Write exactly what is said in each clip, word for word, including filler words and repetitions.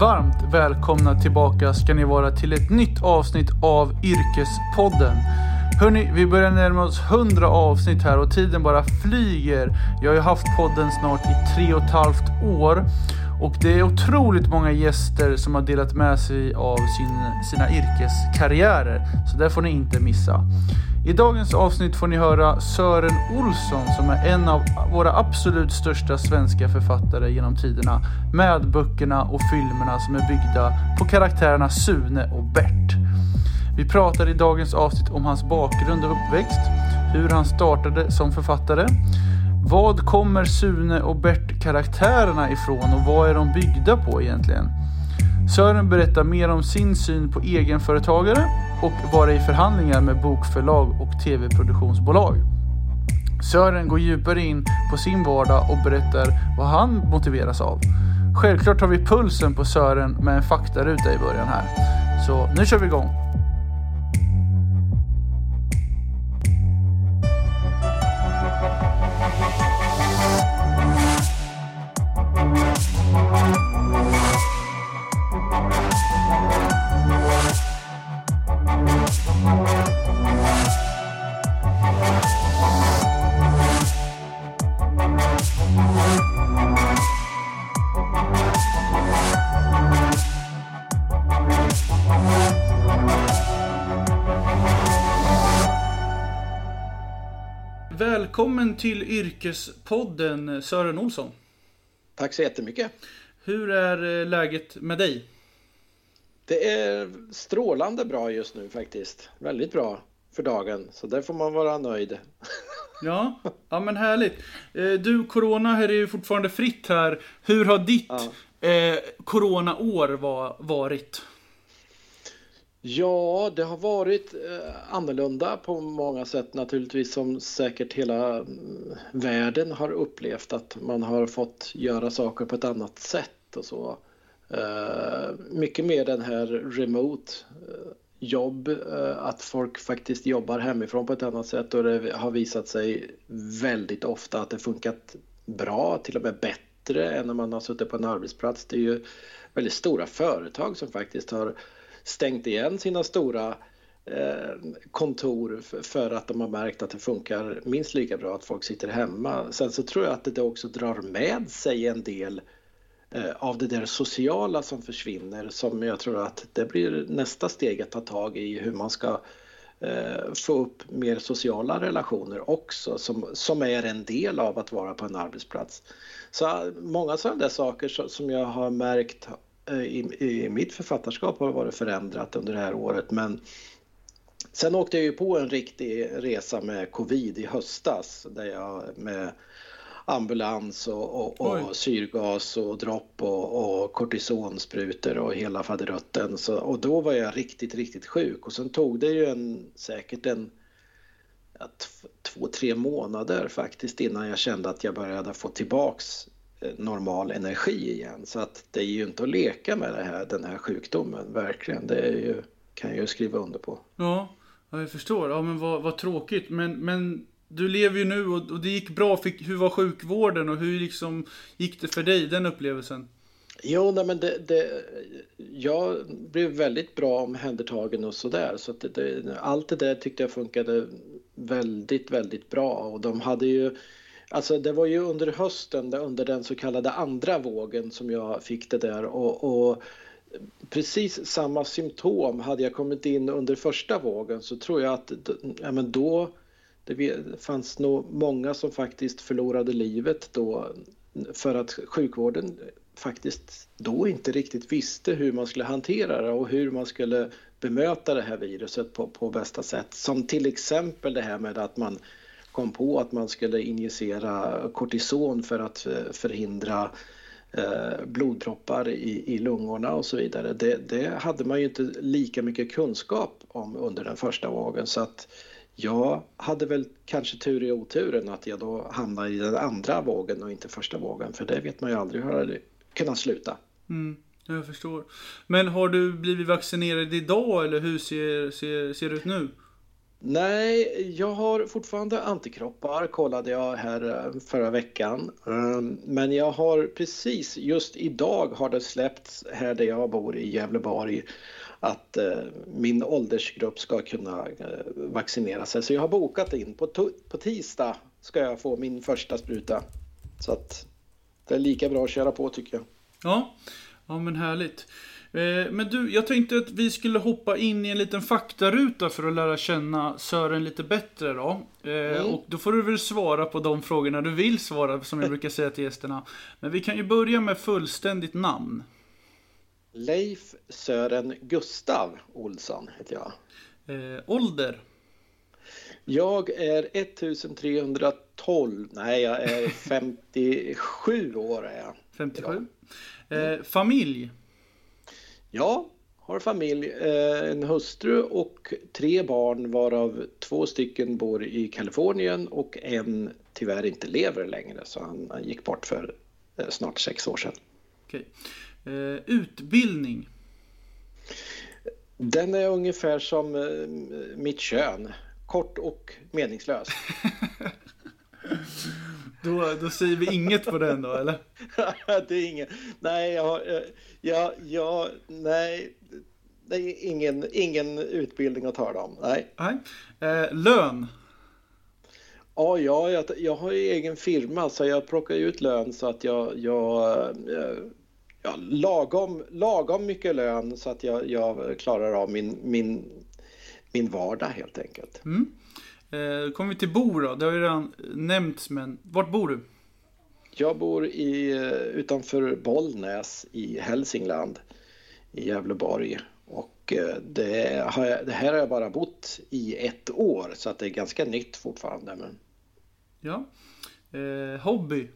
Varmt välkomna tillbaka ska ni vara till ett nytt avsnitt av Yrkespodden. Hörrni, vi börjar närma oss hundra avsnitt här och tiden bara flyger. Jag har ju haft podden snart i tre och ett halvt år. Och det är otroligt många gäster som har delat med sig av sin, sina yrkeskarriärer. Så det får ni inte missa. I dagens avsnitt får ni höra Sören Olsson som är en av våra absolut största svenska författare genom tiderna. Med böckerna och filmerna som är byggda på karaktärerna Sune och Bert. Vi pratar i dagens avsnitt om hans bakgrund och uppväxt. Hur han startade som författare. Vad kommer Sune och Bert-karaktärerna ifrån och vad är de byggda på egentligen? Sören berättar mer om sin syn på egenföretagare och vara i förhandlingar med bokförlag och tv-produktionsbolag. Sören går djupare in på sin vardag och berättar vad han motiveras av. Självklart tar vi pulsen på Sören med en faktaruta i början här. Så nu kör vi igång! Välkommen till Yrkespodden, Sören Olsson. Tack så jättemycket. Hur är läget med dig? Det är strålande bra just nu faktiskt. Väldigt bra för dagen, så där får man vara nöjd. Ja, ja men härligt. Du, corona här är ju fortfarande fritt här. Hur har ditt ja. eh, coronaår var, varit? Ja, det har varit annorlunda på många sätt naturligtvis, som säkert hela världen har upplevt, att man har fått göra saker på ett annat sätt och så. Mycket mer den här remote jobb, att folk faktiskt jobbar hemifrån på ett annat sätt, och det har visat sig väldigt ofta att det funkat bra, till och med bättre än när man har suttit på en arbetsplats. Det är ju väldigt stora företag som faktiskt har stängt igen sina stora eh, kontor för att de har märkt att det funkar minst lika bra att folk sitter hemma. Sen så tror jag att det också drar med sig en del eh, av det där sociala som försvinner, som jag tror att det blir nästa steg att ta tag i, hur man ska eh, få upp mer sociala relationer också, som, som är en del av att vara på en arbetsplats. Så många sådana där saker som jag har märkt I, i mitt författarskap har varit förändrat under det här året. Men sen åkte jag ju på en riktig resa med covid i höstas, där jag med ambulans och, och, och syrgas och dropp och, och kortisonsprutor och hela faderutten. Så, och då var jag riktigt, riktigt sjuk. Och sen tog det ju en, säkert en ja, t- två, tre månader faktiskt innan jag kände att jag började få tillbaks normal energi igen. Så att det är ju inte att leka med det här, den här sjukdomen, verkligen. Det är ju, kan jag ju skriva under på. Ja, jag förstår. Ja, men vad, vad tråkigt. Men, men du lever ju nu och, och det gick bra. Fick, hur var sjukvården och hur liksom gick det för dig, den upplevelsen? Jo, nej, men det, det, jag blev väldigt bra omhändertagen och sådär. Så att det, det, allt det där tyckte jag funkade väldigt, väldigt bra. Och de hade ju Alltså det var ju under hösten, under den så kallade andra vågen, som jag fick det där. Och, och precis samma symptom hade jag kommit in under första vågen, så tror jag att ja, men då det fanns nog många som faktiskt förlorade livet då, för att sjukvården faktiskt då inte riktigt visste hur man skulle hantera det och hur man skulle bemöta det här viruset på, på bästa sätt. Som till exempel det här med att man kom på att man skulle injicera kortison för att förhindra eh, bloddroppar i, i lungorna och så vidare. Det, det hade man ju inte lika mycket kunskap om under den första vågen. Så att jag hade väl kanske tur i oturen att jag då hamnade i den andra vågen och inte första vågen. För det vet man ju aldrig hur det kunnat sluta. Mm, jag förstår. Men har du blivit vaccinerad idag eller hur ser, ser, ser det ut nu? Nej, jag har fortfarande antikroppar, kollade jag här förra veckan. Men jag har precis, just idag har det släppts här där jag bor i Gävleborg att min åldersgrupp ska kunna vaccinera sig. Så jag har bokat in, på, to- på tisdag ska jag få min första spruta. Så att det är lika bra att köra på, tycker jag. Ja, ja men härligt. Men du, jag tänkte att vi skulle hoppa in i en liten faktaruta för att lära känna Sören lite bättre då. Mm. Och då får du väl svara på de frågorna du vill svara, som jag brukar säga till gästerna. Men vi kan ju börja med fullständigt namn. Leif Sören Gustav Olsson heter jag. Eh, ålder? Jag är tretton tolv, nej jag är femtiosju år är jag. femtiosju? Eh, familj? Ja, har familj, en hustru och tre barn, varav två stycken bor i Kalifornien och en tyvärr inte lever längre, så han gick bort för snart sex år sedan. Okej. Utbildning? Den är ungefär som mitt kön, kort och meningslös. Då, då säger vi inget på den då, eller? Det är inget. Nej, jag, jag, jag, nej, det är ingen, ingen utbildning att tala om. Nej. Nej. Eh, lön? Ja, ja jag, jag har ju egen firma så jag plockar ut lön så att jag, jag, jag, jag lagom, lagom mycket lön så att jag, jag klarar av min, min, min vardag helt enkelt. Mm. Då kommer vi till Bo då, det har ju redan nämnts, men vart bor du? Jag bor i, utanför Bollnäs i Hälsingland i Gävleborg och det, har jag, det här har jag bara bott i ett år så att det är ganska nytt fortfarande. Men... Ja, eh, hobby?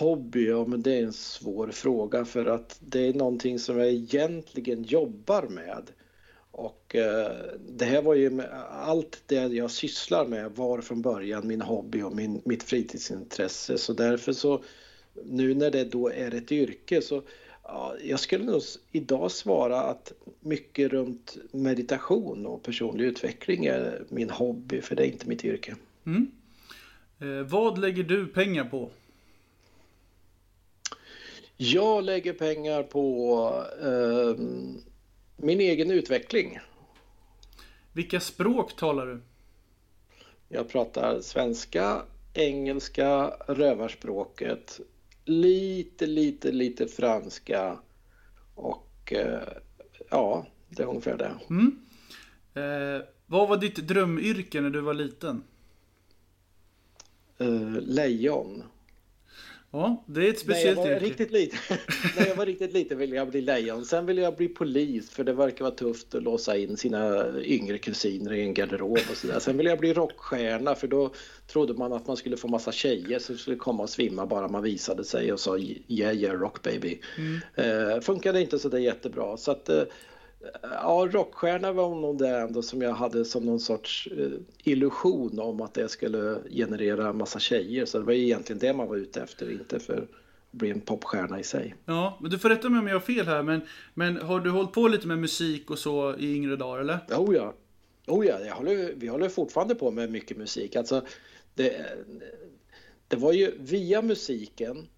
Hobby, ja men det är en svår fråga för att det är någonting som jag egentligen jobbar med. Och eh, det här var ju allt det jag sysslar med var från början min hobby och min, mitt fritidsintresse. Så därför så, nu när det då är ett yrke så, ja, jag skulle nog idag svara att mycket runt meditation och personlig utveckling är min hobby, för det är inte mitt yrke. Mm. Eh, vad lägger du pengar på? Jag lägger pengar på... Eh, Min egen utveckling. Vilka språk talar du? Jag pratar svenska, engelska, rövarspråket, lite, lite, lite franska och ja, det är ungefär det. Mm. Eh, vad var ditt drömyrke när du var liten? Eh, lejon. Ja, det är ett speciellt Nej, jag var riktigt liten. När jag var riktigt liten ville jag bli lejon. Sen ville jag bli polis för det verkar vara tufft att låsa in sina yngre kusiner i en garderob och sådär. Sen ville jag bli rockstjärna för då trodde man att man skulle få massa tjejer som skulle komma och svimma bara man visade sig och sa yeah, yeah, rock baby. Mm. Eh, funkade inte så där jättebra. Så att eh, ja, rockstjärna var nog det ändå som jag hade som någon sorts illusion om att det skulle generera massa tjejer. Så det var ju egentligen det man var ute efter, inte för att bli en popstjärna i sig. Ja, men du får rätta mig om jag har fel här, men, men har du hållit på lite med musik och så i yngre dagar, eller? Oh ja, oh ja jag håller, vi håller fortfarande på med mycket musik. Alltså, det, det var ju via musiken...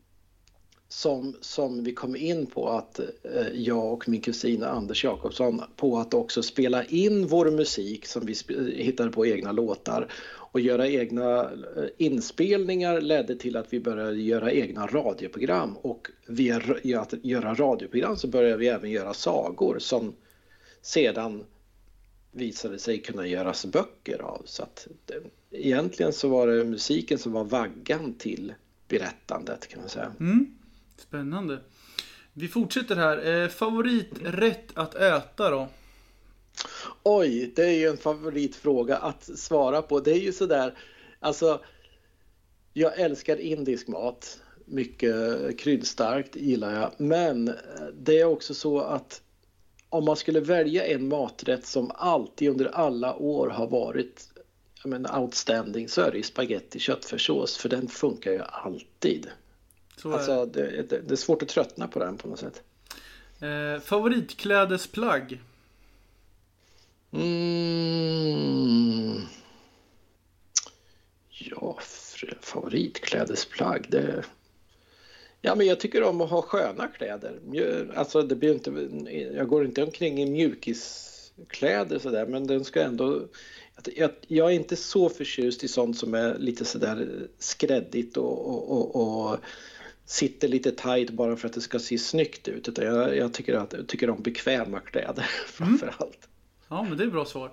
Som, som vi kom in på att eh, jag och min kusin Anders Jakobsson på att också spela in vår musik som vi sp- hittade på egna låtar och göra egna eh, inspelningar ledde till att vi började göra egna radioprogram och via ja, att göra radioprogram så började vi även göra sagor som sedan visade sig kunna göras böcker av. Så att, eh, egentligen så var det musiken som var vaggan till berättandet kan man säga. Mm. Spännande. Vi fortsätter här. Eh, favoriträtt att äta då? Oj, det är ju en favoritfråga att svara på. Det är ju sådär, alltså jag älskar indisk mat. Mycket kryddstarkt gillar jag. Men det är också så att om man skulle välja en maträtt som alltid under alla år har varit jag menar, outstanding så är det spagetti köttfärssås. För den funkar ju alltid. Så är det. Alltså, det, det, det är svårt att tröttna på den på något sätt. Eh, favoritklädesplagg? Mm. Ja, favoritklädesplagg. Det... Ja, men jag tycker om att ha sköna kläder. Alltså, det blir inte... Jag går inte omkring i mjukiskläder så där, men den ska ändå... Jag, jag är inte så förtjust i sånt som är lite sådär skräddigt och, och, och, och sitter lite tajt bara för att det ska se snyggt ut. Utan jag, jag tycker, att, tycker om bekväma kläder framförallt. Mm. Ja, men det är bra svar.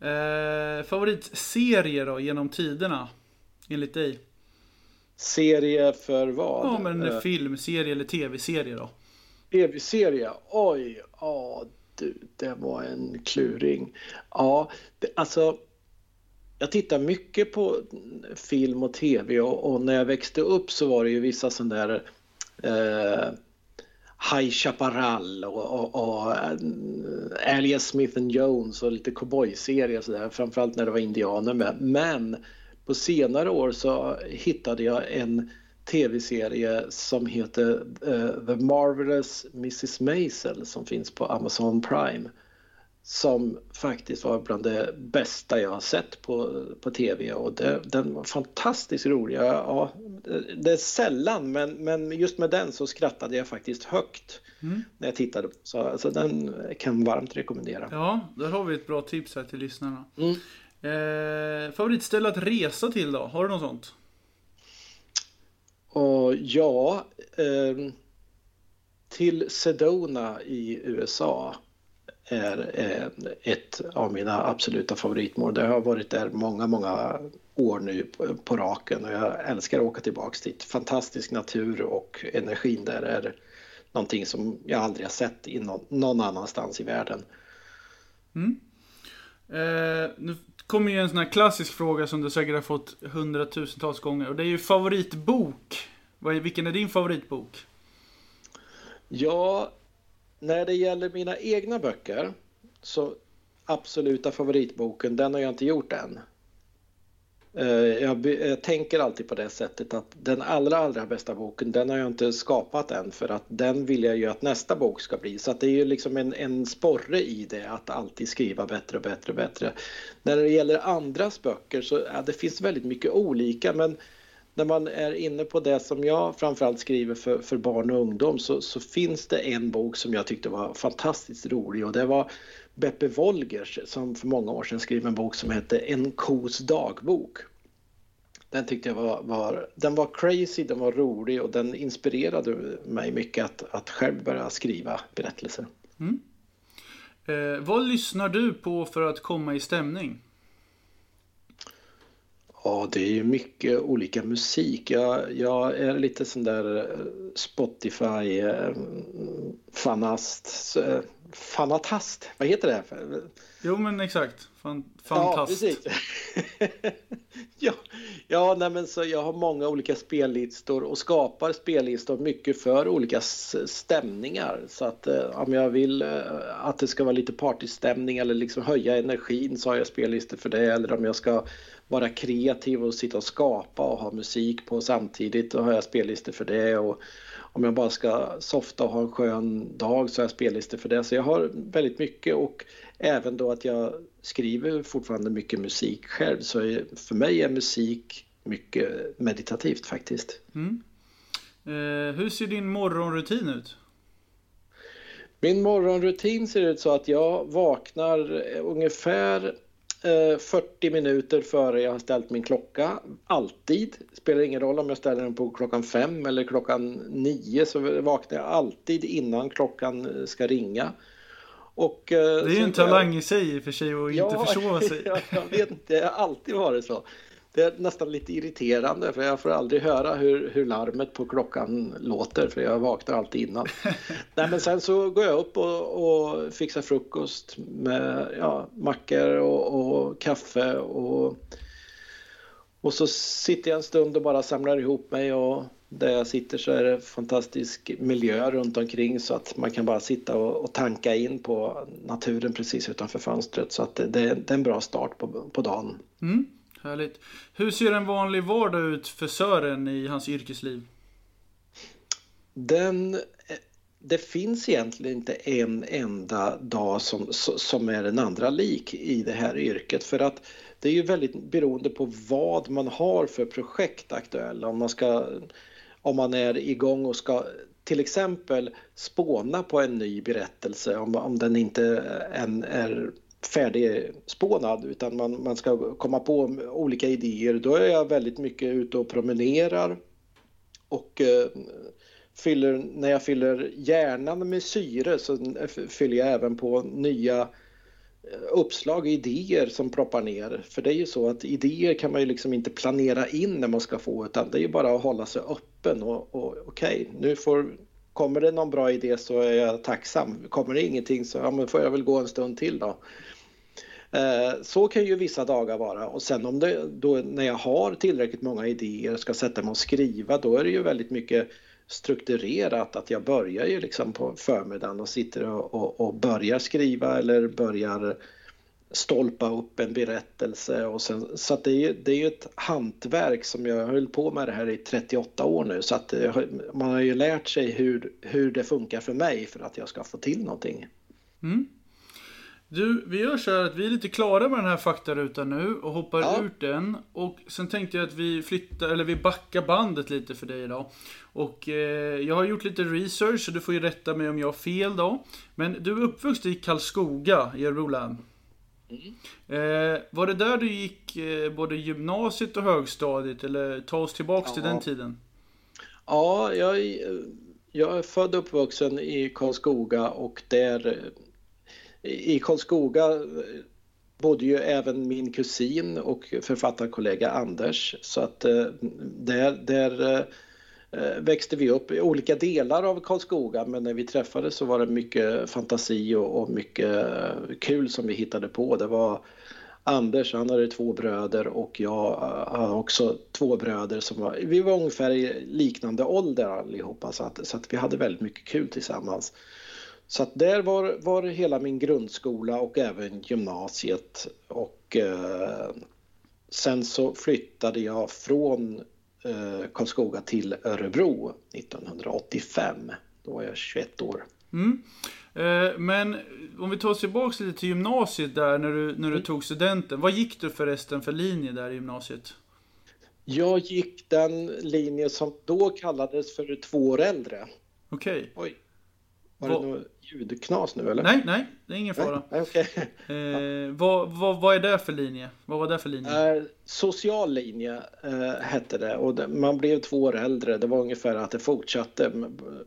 Eh, favoritserie då genom tiderna, enligt dig? Serie för vad? Ja, men eh, filmserie eller tv-serie då. Tv-serie? Oj, ja... Det var en kluring. Ja, det, alltså jag tittar mycket på film och tv och, och när jag växte upp så var det ju vissa sån där eh, High Chaparral och, och, och Alias Smith and Jones och lite cowboyserier sådär, framförallt när det var indianer med. Men på senare år så hittade jag en tv-serie som heter uh, The Marvelous missus Maisel som finns på Amazon Prime, som faktiskt var bland det bästa jag har sett på, på tv, och det, den var fantastiskt rolig. Ja, det är sällan, men, men just med den så skrattade jag faktiskt högt mm. när jag tittade. Så alltså, den kan varmt rekommendera. Ja, där har vi ett bra tips här till lyssnarna. Mm. Eh, favoritställe att resa till då? Har du något sånt? Och ja, eh, till Sedona i U S A är eh, ett av mina absoluta favoritmål. Jag har varit där många, många år nu på, på raken, och jag älskar att åka tillbaka dit. Fantastisk natur, och energin där är någonting som jag aldrig har sett i någon, någon annanstans i världen. Mm. Eh, nu kommer ju en sån här klassisk fråga som du säkert har fått hundratusentals gånger, och det är ju favoritbok. Vilken är din favoritbok? Ja, när det gäller mina egna böcker så absoluta favoritboken, den har jag inte gjort än. Jag, jag tänker alltid på det sättet att den allra, allra bästa boken, den har jag inte skapat än, för att den vill jag ju att nästa bok ska bli. Så att det är ju liksom en, en sporre i det att alltid skriva bättre och bättre och bättre. När det gäller andras böcker så ja, det finns väldigt mycket olika, men när man är inne på det som jag framförallt skriver för, för barn och ungdom så, så finns det en bok som jag tyckte var fantastiskt rolig, och det var Beppe Wolgers som för många år sedan skrev en bok som hette En kos dagbok. Den tyckte jag var, var, den var crazy, den var rolig, och den inspirerade mig mycket att, att själv börja skriva berättelser. Mm. Eh, vad lyssnar du på för att komma i stämning? Ja, det är ju mycket olika musik. Jag, jag är lite sån där Spotify-fanast. Fanatast, vad heter det? Jo, men exakt. Fan, fantast. Ja, precis. ja, ja nej, men så jag har många olika spellistor och skapar spellistor mycket för olika stämningar. Så att om jag vill att det ska vara lite partystämning eller liksom höja energin, så har jag spellistor för det. Eller om jag ska vara kreativ och sitta och skapa och ha musik på samtidigt, då har jag spellistor för det. Och om jag bara ska softa och ha en skön dag, så har jag spellistor för det. Så jag har väldigt mycket, och även då att jag skriver fortfarande mycket musik själv, så är, för mig är musik mycket meditativt faktiskt. Mm. Eh, hur ser din morgonrutin ut? Min morgonrutin ser ut så att jag vaknar ungefär fyrtio minuter före jag har ställt min klocka. Alltid. Spelar ingen roll om jag ställer den på klockan fem eller klockan nio, så vaknar jag alltid innan klockan ska ringa. Och det är ju en talang jag... i sig i för sig och ja, inte försova sig. Jag, jag vet inte, jag har alltid varit så. Det är nästan lite irriterande, för jag får aldrig höra hur, hur larmet på klockan låter, för jag vaknar alltid innan. Nej, men sen så går jag upp och, och fixar frukost med ja, mackor och, och kaffe. Och, och så sitter jag en stund och bara samlar ihop mig, och där jag sitter så är det fantastisk miljö runt omkring, så att man kan bara sitta och, och tanka in på naturen precis utanför fönstret. Så att det, det är en bra start på, på dagen. Mm. Härligt. Hur ser en vanlig vardag ut för Sören i hans yrkesliv? Den det finns egentligen inte en enda dag som, som är den andra lik i det här yrket. För att det är ju väldigt beroende på vad man har för projekt aktuella. Om man, ska, om man är igång och ska till exempel spåna på en ny berättelse. Om, om den inte än är färdigspånad utan man, man ska komma på olika idéer. Då är jag väldigt mycket ute och promenerar. Och eh, fyller, när jag fyller hjärnan med syre så fyller jag även på nya uppslag och idéer som proppar ner. För det är ju så att idéer kan man ju liksom inte planera in när man ska få, utan det är ju bara att hålla sig öppen och, och okej, okay, nu får, kommer det någon bra idé så är jag tacksam. Kommer det ingenting så ja, men får jag väl gå en stund till då. Så kan ju vissa dagar vara, och sen om det, då, när jag har tillräckligt många idéer och ska sätta mig och skriva, då är det ju väldigt mycket strukturerat att jag börjar ju liksom på förmiddagen och sitter och, och, och börjar skriva eller börjar stolpa upp en berättelse. Och sen, så att det är ju det är ju ett hantverk som jag höll på med det här i trettioåtta år nu, så att man har ju lärt sig hur, hur det funkar för mig för att jag ska få till någonting. Mm. Du, vi gör så här att vi är lite klara med den här faktarutan nu och hoppar ja. Ur den. Och sen tänkte jag att vi flyttar, eller vi backar bandet lite för dig idag. Och eh, jag har gjort lite research så du får ju rätta mig om jag har fel då. Men du är uppvuxen i Karlskoga i Örebro län. Mm. Eh, var det där du gick eh, både gymnasiet och högstadiet, eller ta oss tillbaka ja. Till den tiden? Ja, jag, jag är född och uppvuxen i Karlskoga och där... I Karlskoga bodde ju även min kusin och författarkollega Anders, så att där, där växte vi upp i olika delar av Karlskoga, men när vi träffades så var det mycket fantasi och, och mycket kul som vi hittade på. Det var Anders, han hade två bröder och jag har också två bröder som var, vi var ungefär i liknande ålder allihopa, så att, så att vi hade väldigt mycket kul tillsammans. Så att där var, var hela min grundskola och även gymnasiet. Och eh, sen så flyttade jag från eh, Karlskoga till Örebro nittonhundraåttiofem. Då var jag tjugoett år. Mm. Eh, men om vi tar oss tillbaka lite till gymnasiet där när du, när du mm. tog studenten. Vad gick du förresten för linje där i gymnasiet? Jag gick den linje som då kallades för två år äldre. Okej. Okay. Var det något ljudknas nu eller? Nej, nej, det är ingen fara. Nej, okay. eh, vad, vad, vad är det för linje? Vad var det för linje? Eh, social linje eh, hette det, och det, man blev två år äldre. Det var ungefär att det fortsatte.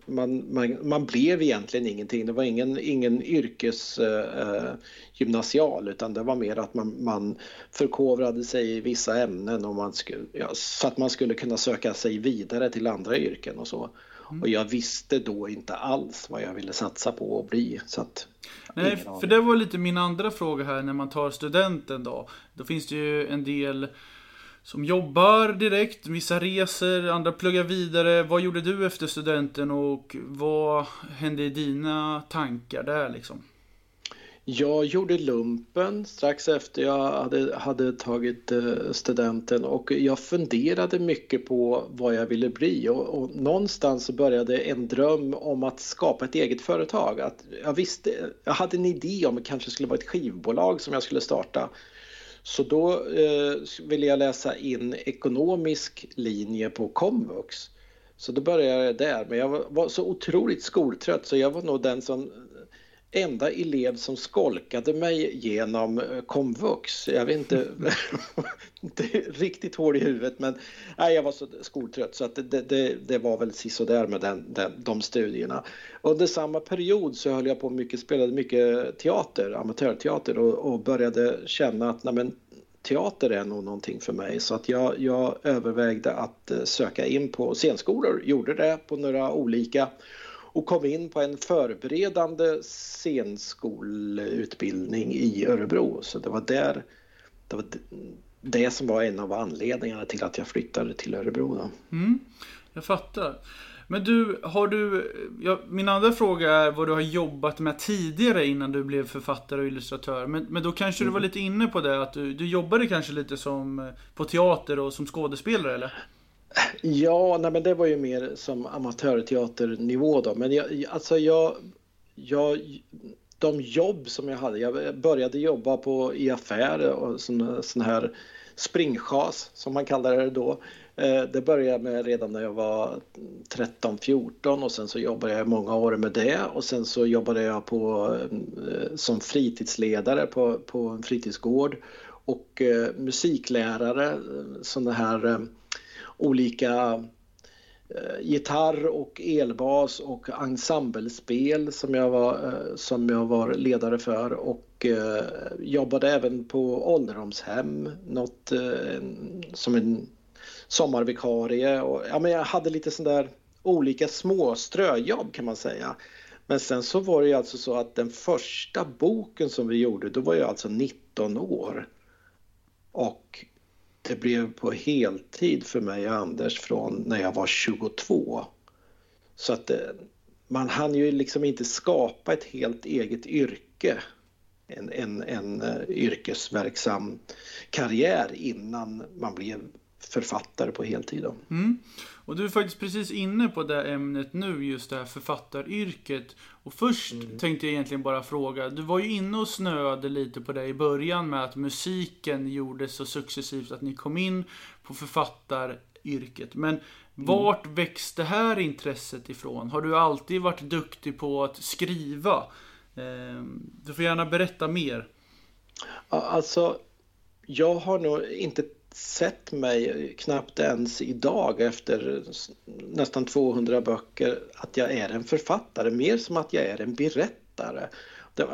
Man, man, man blev egentligen ingenting. Det var ingen, ingen yrkesgymnasial eh, utan det var mer att man, man förkovrade sig i vissa ämnen och man skulle, ja, så att man skulle kunna söka sig vidare till andra yrken och så. Mm. Och jag visste då inte alls vad jag ville satsa på och bli. Så att, nej, för aning. Det var lite min andra fråga här när man tar studenten då. Då finns det ju en del som jobbar direkt, vissa reser, andra pluggar vidare. Vad gjorde du efter studenten och vad hände i dina tankar där liksom? Jag gjorde lumpen strax efter jag hade, hade tagit studenten och jag funderade mycket på vad jag ville bli och, och någonstans började en dröm om att skapa ett eget företag. Att jag, visste, jag hade en idé om att det kanske skulle vara ett skivbolag som jag skulle starta. Så då eh, ville jag läsa in ekonomisk linje på Komvux. Så då började jag där, men jag var, var så otroligt skoltrött så jag var nog den som... enda elev som skolkade mig genom komvux. Jag vet inte, inte riktigt hård i huvudet, men nej, jag var så skoltrött så att det, det, det var väl sisådär med den, den, de studierna. Under samma period så höll jag på mycket, spelade mycket teater, amatörteater och, och började känna att nej, men, teater är nog någonting för mig. Så att jag, jag övervägde att söka in på scenskolor, gjorde det på några olika och kom in på en förberedande scenskoleutbildning i Örebro. Så det var, där, det var det som var en av anledningarna till att jag flyttade till Örebro. Då. Mm, jag fattar. Men du, har du... Ja, min andra fråga är vad du har jobbat med tidigare innan du blev författare och illustratör. Men, men då kanske mm. du var lite inne på det, att du, du jobbade kanske lite som på teater och som skådespelare, eller? Ja, nej, men det var ju mer som amatörteaternivå då. Men jag, alltså jag, jag, de jobb som jag hade, jag började jobba på i affärer och sån, sån här springchas som man kallade det då. Det började med redan när jag var tretton fjorton och sen så jobbade jag många år med det. Och sen så jobbade jag på, som fritidsledare på, på en fritidsgård och musiklärare, sådana här olika gitarr och elbas och ensemblespel som jag var, som jag var ledare för, och eh, jobbade även på ålderdomshem, något eh, som en sommarvikarie. Och, ja, men jag hade lite sån där olika små ströjobb kan man säga. Men sen så var det ju alltså så att den första boken som vi gjorde, då var jag alltså nitton år. Och det blev på heltid för mig och Anders från när jag var tjugotvå. Så att man hann ju liksom inte skapa ett helt eget yrke. En, en, en yrkesverksam karriär innan man blev författare på heltid. Mm. Och du är faktiskt precis inne på det ämnet nu, just det här författaryrket. Och först mm. tänkte jag egentligen bara fråga, du var ju inne och snöade lite på det i början med att musiken gjorde så successivt att ni kom in på författaryrket. Men mm. vart växte det här intresset ifrån? Har du alltid varit duktig på att skriva? Du får gärna berätta mer. Alltså, jag har nog inte sett mig knappt ens idag efter nästan tvåhundra böcker att jag är en författare, mer som att jag är en berättare.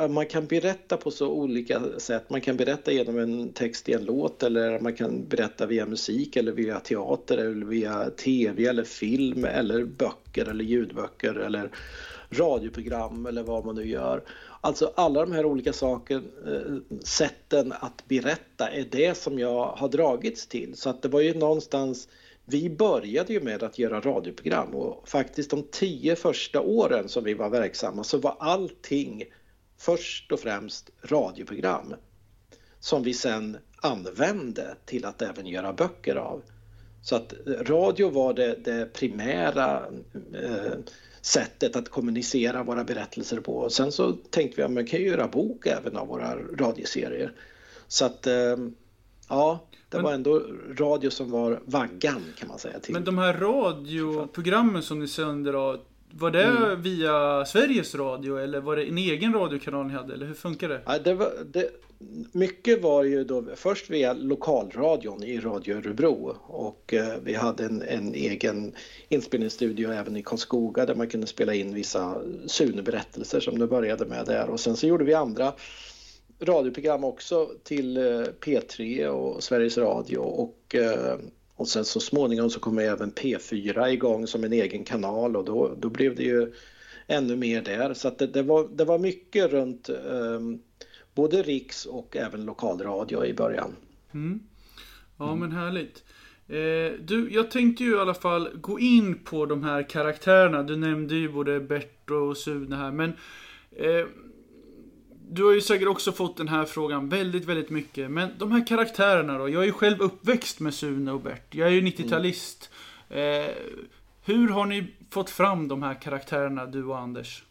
Man kan berätta på så olika sätt. Man kan berätta genom en text i en låt, eller man kan berätta via musik eller via teater eller via tv eller film eller böcker eller ljudböcker eller radioprogram eller vad man nu gör. Alltså alla de här olika saker, sätten att berätta är det som jag har dragits till. Så att det var ju någonstans, vi började ju med att göra radioprogram, och faktiskt de tio första åren som vi var verksamma så var allting först och främst radioprogram som vi sen använde till att även göra böcker av. Så att radio var det, det primära eh, sättet att kommunicera våra berättelser på. Och sen så tänkte vi att man kan göra bok även av våra radioserier. Så att eh, ja, det men, var ändå radio som var vaggan kan man säga. Till. Men de här radioprogrammen som ni sänder av, var det mm. via Sveriges Radio eller var det en egen radiokanal ni hade? Eller hur funkar det? Ja, det, var, det mycket var ju då först via lokalradion i Radio Örebro. Och eh, vi hade en, en egen inspelningsstudio även i Karlskoga där man kunde spela in vissa Sune-berättelser som du började med där. Och sen så gjorde vi andra radioprogram också till eh, P tre och Sveriges Radio och... Eh, Och sen så småningom så kom även P fyra igång som en egen kanal, och då, då blev det ju ännu mer där. Så att det, det, var, det var mycket runt eh, både riks och även lokalradio i början. Mm. Ja mm. men härligt. Eh, du, jag tänkte ju i alla fall gå in på de här karaktärerna. Du nämnde ju både Bert och Sune här, men... Eh, Du har ju säkert också fått den här frågan väldigt, väldigt mycket. Men de här karaktärerna då. Jag är ju själv uppväxt med Sune och Bert. Jag är ju nittiotalist. Mm. Eh, hur har ni fått fram de här karaktärerna, du och Anders?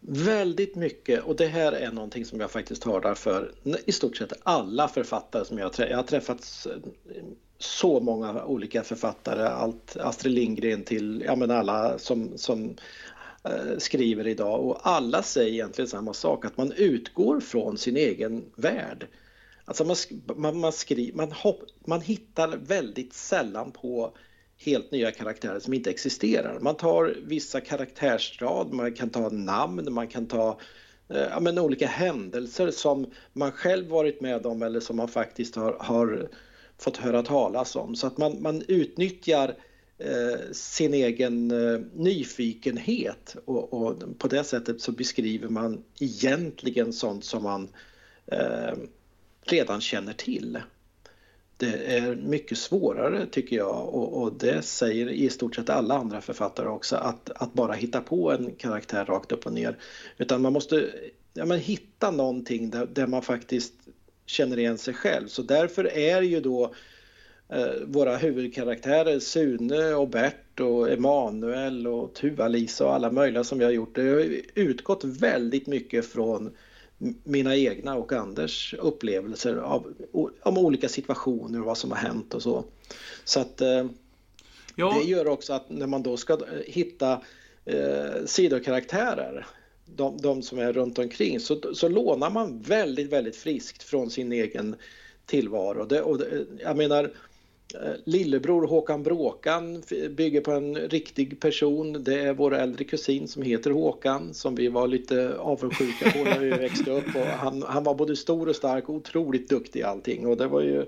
Väldigt mycket. Och det här är någonting som jag faktiskt talar för i stort sett alla författare som jag har träffat. Jag har träffat så många olika författare. Allt Astrid Lindgren till, ja men alla som... som skriver idag, och alla säger egentligen samma sak, att man utgår från sin egen värld. Alltså man, man, man, skri, man, hopp, man hittar väldigt sällan på helt nya karaktärer som inte existerar. Man tar vissa karaktärsdrag, man kan ta namn, man kan ta ja, men olika händelser som man själv varit med om eller som man faktiskt har, har fått höra talas om. Så att man, man utnyttjar sin egen nyfikenhet, och, och på det sättet så beskriver man egentligen sånt som man eh, redan känner till. Det är mycket svårare tycker jag, och, och det säger i stort sett alla andra författare också, att, att bara hitta på en karaktär rakt upp och ner, utan man måste ja, men hitta någonting där, där man faktiskt känner igen sig själv. Så därför är ju då våra huvudkaraktärer Sune och Bert och Emanuel och Tuva Lisa och alla möjliga som jag har gjort. Det har utgått väldigt mycket från mina egna och Anders upplevelser av, om olika situationer och vad som har hänt och så. Så att ja. Det gör också att när man då ska hitta eh, sidokaraktärer, de, de som är runt omkring, så, så lånar man väldigt, väldigt friskt från sin egen tillvaro. Det, och det, jag menar, Lillebror Håkan Bråkan bygger på en riktig person. Det är vår äldre kusin som heter Håkan, som vi var lite avundsjuka på när vi växte upp. Och han, han var både stor och stark och otroligt duktig i allting. Och det var ju,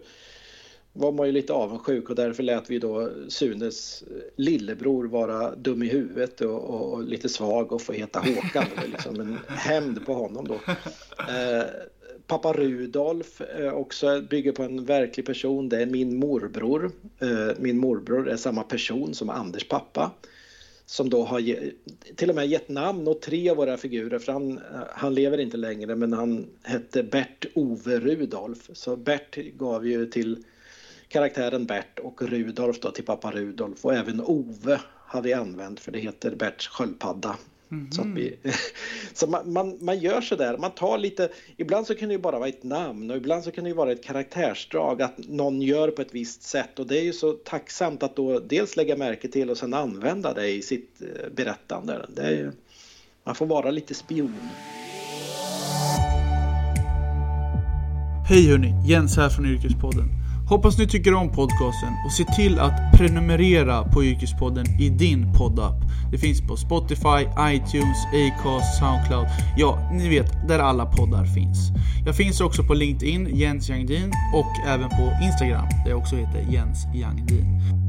var man ju lite avundsjuk, och därför lät vi då Sunes lillebror vara dum i huvudet och, och, och lite svag och få heta Håkan. Det var liksom en hämnd på honom då. Eh, Pappa Rudolf eh, också bygger på en verklig person. Det är min morbror. Eh, min morbror är samma person som Anders pappa, som då har ge, till och med gett namn åt tre av våra figurer, för han, han lever inte längre, men han hette Bert Ove Rudolf. Så Bert gav ju till karaktären Bert och Rudolf då till pappa Rudolf, och även Ove har vi använt, för det heter Berts sköldpadda. Mm-hmm. Så, att vi, så man, man, man gör så där, man tar lite, ibland så kan det ju bara vara ett namn och ibland så kan det ju vara ett karaktärsdrag, att någon gör på ett visst sätt, och det är ju så tacksamt att då dels lägga märke till och sen använda det i sitt berättande. Det är ju, man får vara lite spion. Hej hörni, Jens här från Yrkespodden. Hoppas ni tycker om podcasten och se till att prenumerera på Yrkespodden i din poddapp. Det finns på Spotify, iTunes, Acast, Soundcloud. Ja, ni vet, där alla poddar finns. Jag finns också på LinkedIn, Jens Jangdin, och även på Instagram, där jag också heter Jens Jangdin.